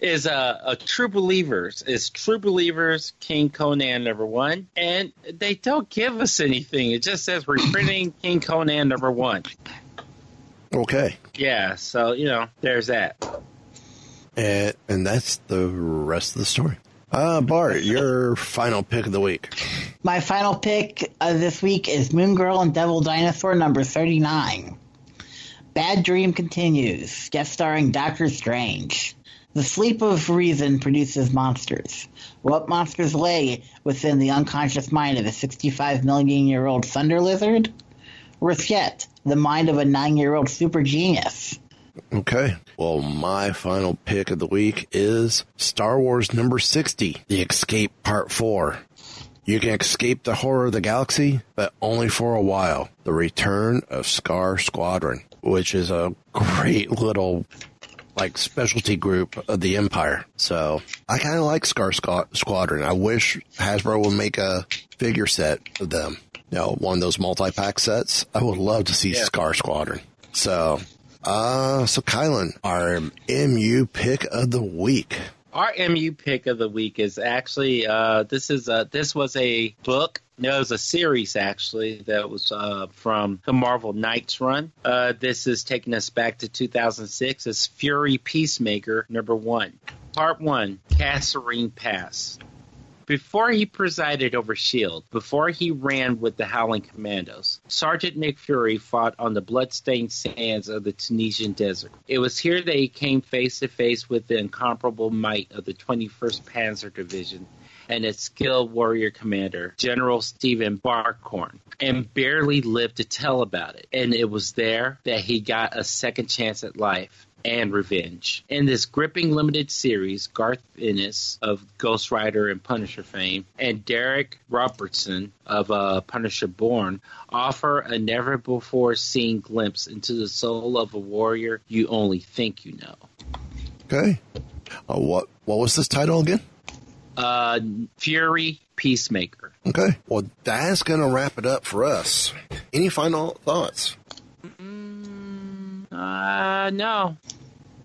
is a True Believers. It's True Believers, King Conan number 1, and they don't give us anything. It just says reprinting King Conan number 1. Okay. Yeah, so, there's that. And that's the rest of the story. Bart, your final pick of the week. My final pick this week is Moon Girl and Devil Dinosaur number 39. Bad Dream continues, guest starring Doctor Strange. The sleep of reason produces monsters. What monsters lay within the unconscious mind of a 65-million-year-old thunder lizard? Worse yet, the mind of a 9-year-old super genius. Okay. Well, my final pick of the week is Star Wars number 60, The Escape Part 4. You can escape the horror of the galaxy, but only for a while. The Return of Scar Squadron, which is a great little, like, specialty group of the Empire. So I kind of like Scar Squadron. I wish Hasbro would make a figure set of them. You know, one of those multi-pack sets. I would love to see Scar Squadron. So Kylan, our MU pick of the week. Our MU pick of the week is actually this was a book. No, it was a series, actually, that was from the Marvel Knights run. This is taking us back to 2006. It's Fury Peacemaker, number 1. Part 1, Kasserine Pass. Before he presided over S.H.I.E.L.D., before he ran with the Howling Commandos, Sergeant Nick Fury fought on the bloodstained sands of the Tunisian desert. It was here that he came face to face with the incomparable might of the 21st Panzer Division and its skilled warrior commander, General Stephen Barkhorn, and barely lived to tell about it. And it was there that he got a second chance at life and revenge. In this gripping limited series, Garth Ennis of Ghost Rider and Punisher fame and Derek Robertson of Punisher Born offer a never-before-seen glimpse into the soul of a warrior you only think you know. Okay. What was this title again? Fury Peacemaker. Okay. Well, that's going to wrap it up for us. Any final thoughts? No.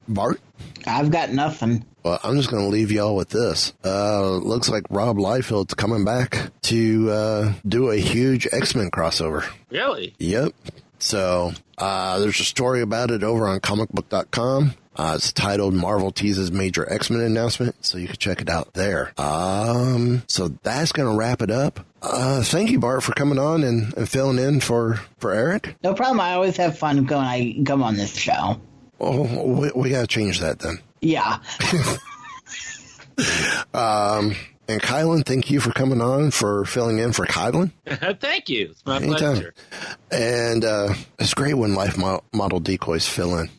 Bart? I've got nothing. Well, I'm just going to leave y'all with this. Looks like Rob Liefeld's coming back to do a huge X-Men crossover. Really? Yep. So there's a story about it over on comicbook.com. It's titled Marvel Teases Major X-Men Announcement, so you can check it out there. So that's going to wrap it up. Thank you, Bart, for coming on and filling in for Eric. No problem. I always have fun when I come on this show. Oh, we got to change that then. Yeah. And Kylan, thank you for coming on, for filling in for Kylan. Thank you. It's my pleasure. And it's great when life model decoys fill in.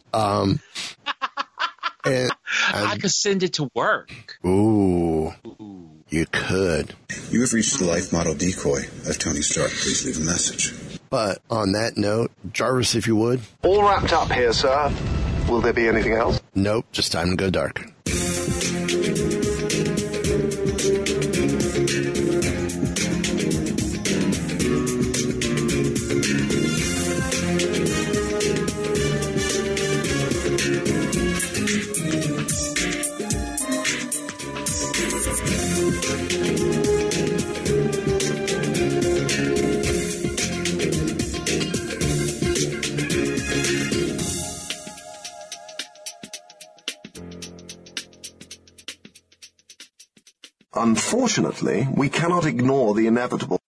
And I could send it to work. Ooh. You could. You have reached the life model decoy of Tony Stark. Please leave a message. But on that note, Jarvis, if you would. All wrapped up here, sir. Will there be anything else? Nope, just time to go dark. Unfortunately, we cannot ignore the inevitable.